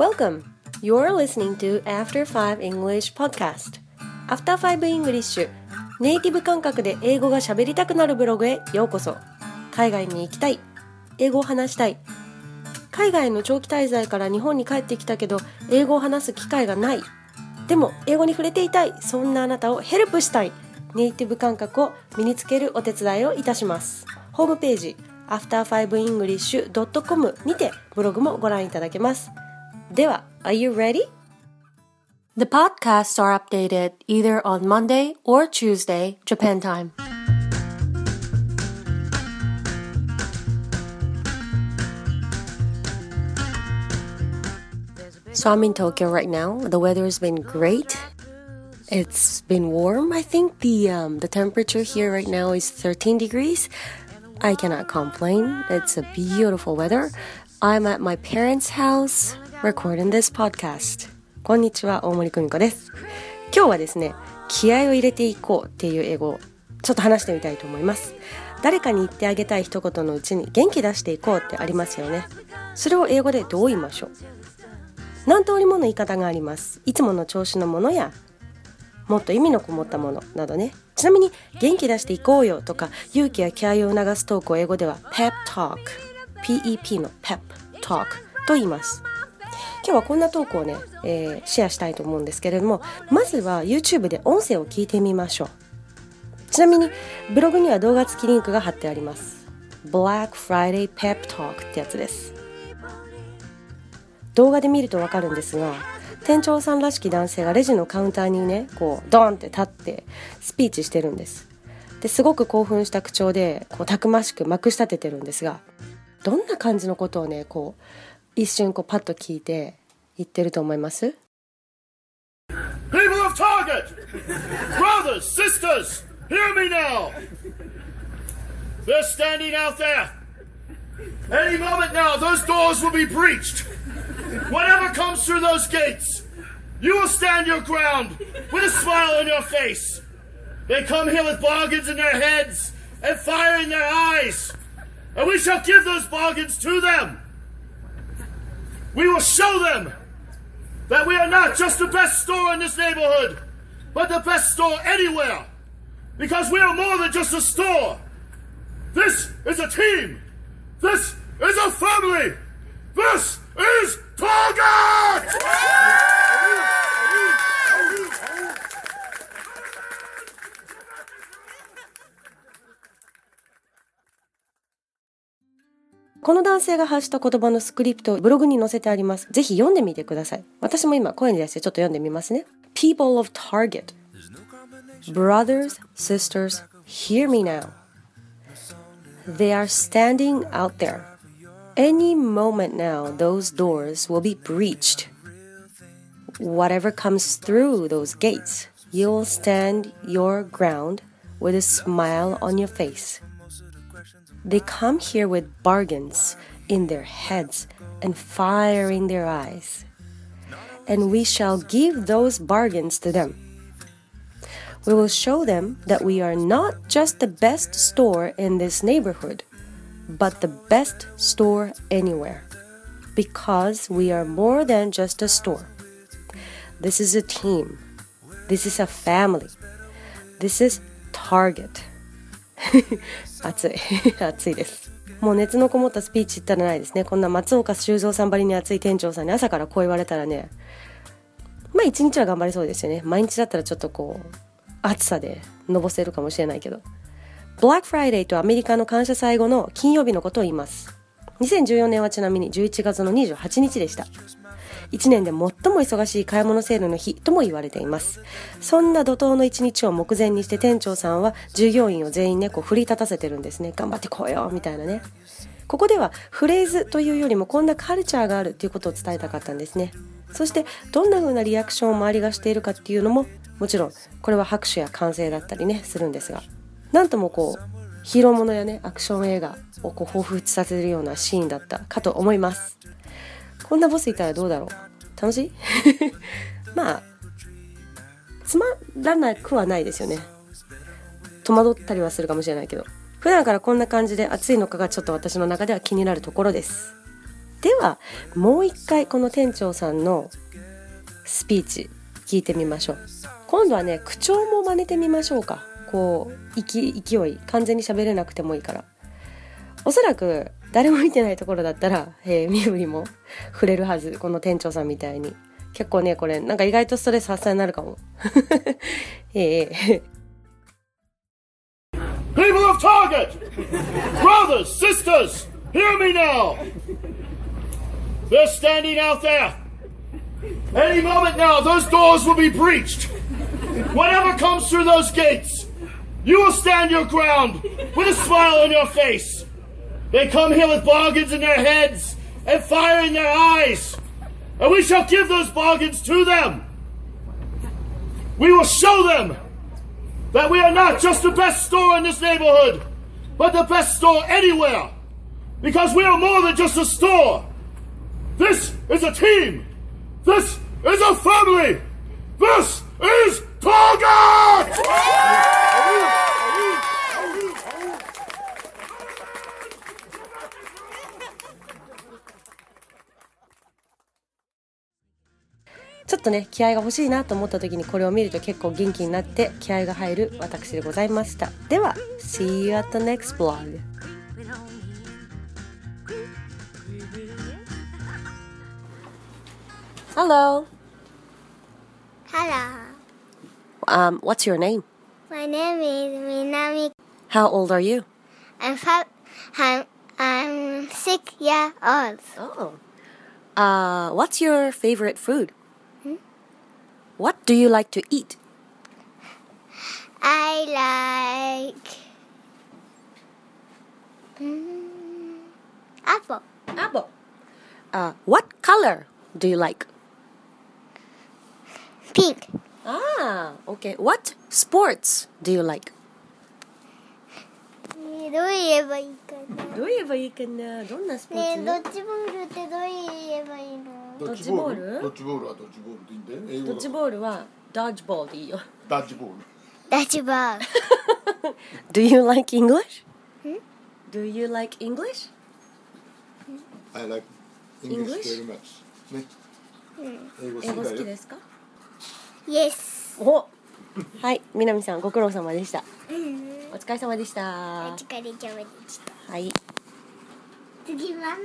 Welcome! You're listening to After 5 English Podcast. After 5 English ネイティブ感覚で英語が喋りたくなるブログへようこそ。海外に行きたい、英語を話したい、海外の長期滞在から日本に帰ってきたけど英語を話す機会がない、でも英語に触れていたい、そんなあなたをヘルプしたい、ネイティブ感覚を身につけるお手伝いをいたします。ホームページ after5english.com にてブログもご覧いただけます。では Are you ready? The podcasts are updated either on Monday or Tuesday Japan time. So I'm in Tokyo right now. The weather has been great. It's been warm. I think the temperature here right now is 13 degrees. I cannot complain. It's a beautiful weather. I'm at my parents' house recording this podcast. こんにちは、大森久美子です。今日はですね、気合を入れていこうっていう英語をちょっと話してみたいと思います。誰かに言ってあげたい一言のうちに元気出していこうってありますよね。それを英語でどう言いましょう？何通りもの言い方があります。いつもの調子のものや、もっと意味のこもったものなどね。ちなみに、元気出していこうよとか、勇気や気合を促すトークを英語では Pep Talk、PEP の Pep Talk と言います。今日はこんなトークをね、シェアしたいと思うんですけれども、まずは YouTube で音声を聞いてみましょう。ちなみに、ブログには動画付きリンクが貼ってあります。Black Friday Pep Talk ってやつです。動画で見るとわかるんですが、店長さんらしき男性がレジのカウンターにね、こうドーンって立ってスピーチしてるんです。で、すごく興奮した口調でこうたくましくまくし立ててるんですが、どんな感じのことをね、こう一瞬こうパッと聞いて言ってると思います？ People of Target! Brothers, sisters, hear me now! They're standing out there! Any moment now, those doors will be breached!Whatever comes through those gates, you will stand your ground with a smile on your face. They come here with bargains in their heads and fire in their eyes, and we shall give those bargains to them. We will show them that we are not just the best store in this neighborhood, but the best store anywhere, because we are more than just a store. This is a team. This is a family. This is Target! この男性が発した言葉のスクリプトをブログに載せてあります。ぜひ読んでみてください。私も今声に出してちょっと読んでみますね。People of Target, brothers, sisters, hear me now. They are standing out there.Any moment now, those doors will be breached. Whatever comes through those gates, you'll stand your ground with a smile on your face. They come here with bargains in their heads and fire in their eyes. And we shall give those bargains to them. We will show them that we are not just the best store in this neighborhood.But the best store anywhere, because we are more than just a store. This is a team. This is a family. This is Target. 熱い熱いです。もう熱のこもったスピーチったらないですね。こんな松岡修造さんばりに熱い店長さんに朝からこう言われたらね、まあ一日は頑張れそうですよね。毎日だったらちょっとこう暑さでのぼせるかもしれないけど。Black Friday とアメリカの感謝祭後の金曜日のことを言います。2014年はちなみに11月の28日でした。1年で最も忙しい買い物セールの日とも言われています。そんな怒涛の1日を目前にして店長さんは従業員を全員ね、こう振り立たせてるんですね。頑張ってこうよみたいなね。ここではフレーズというよりもこんなカルチャーがあるということを伝えたかったんですね。そしてどんな風なリアクションを周りがしているかっていうのも、もちろんこれは拍手や歓声だったりね、するんですが。なんともこうヒーローものやねアクション映画をこう彷彿させるようなシーンだったかと思います。こんなボスいたらどうだろう、楽しいまあつまらなくはないですよね。戸惑ったりはするかもしれないけど、普段からこんな感じで暑いのかがちょっと私の中では気になるところです。ではもう一回この店長さんのスピーチ聞いてみましょう。今度はね、口調も真似てみましょうか。こう勢い、完全に喋れなくてもいいから。おそらく誰も見てないところだったら、身振りも触れるはず、この店長さんみたいに。結構ね、これなんか意外とストレス発散になるかも。People of Target, brothers, sisters, hear me now. They're standing out there. Any moment now, those doors will be breached. Whatever comes through those gates, you will stand your ground with a smile on your face. They come here with bargains in their heads and fire in their eyes. And we shall give those bargains to them. We will show them that we are not just the best store in this neighborhood, but the best store anywhere. Because we are more than just a store. This is a team. This is a family. This is Target!ちょっとね、気合が欲しいなと思った時にこれを見ると結構元気になって気合が入る私でございました。では See you at the next vlog. Hello. Hello. What's your name? My name is Minami. How old are you? I'm 6 years old. Oh. What's your favorite food?What do you like to eat? I like apple. Apple. What color do you like? Pink. Ah, okay. What sports do you like? どう言えばいいかな。どんなスポーツ？ねえ、ドッジボールってどう言えばいいの？ドッジボールはドッジボールでいいんだよね。ドッジボールはドッジボールでいいよ。ドッジボール。Do you like English? Do you like English? I like English very much. ね。英語好きですか？ Yes. お、はい、南さんご苦労様でした。お疲れ様でした。お疲れ様でした。はい。次ママ。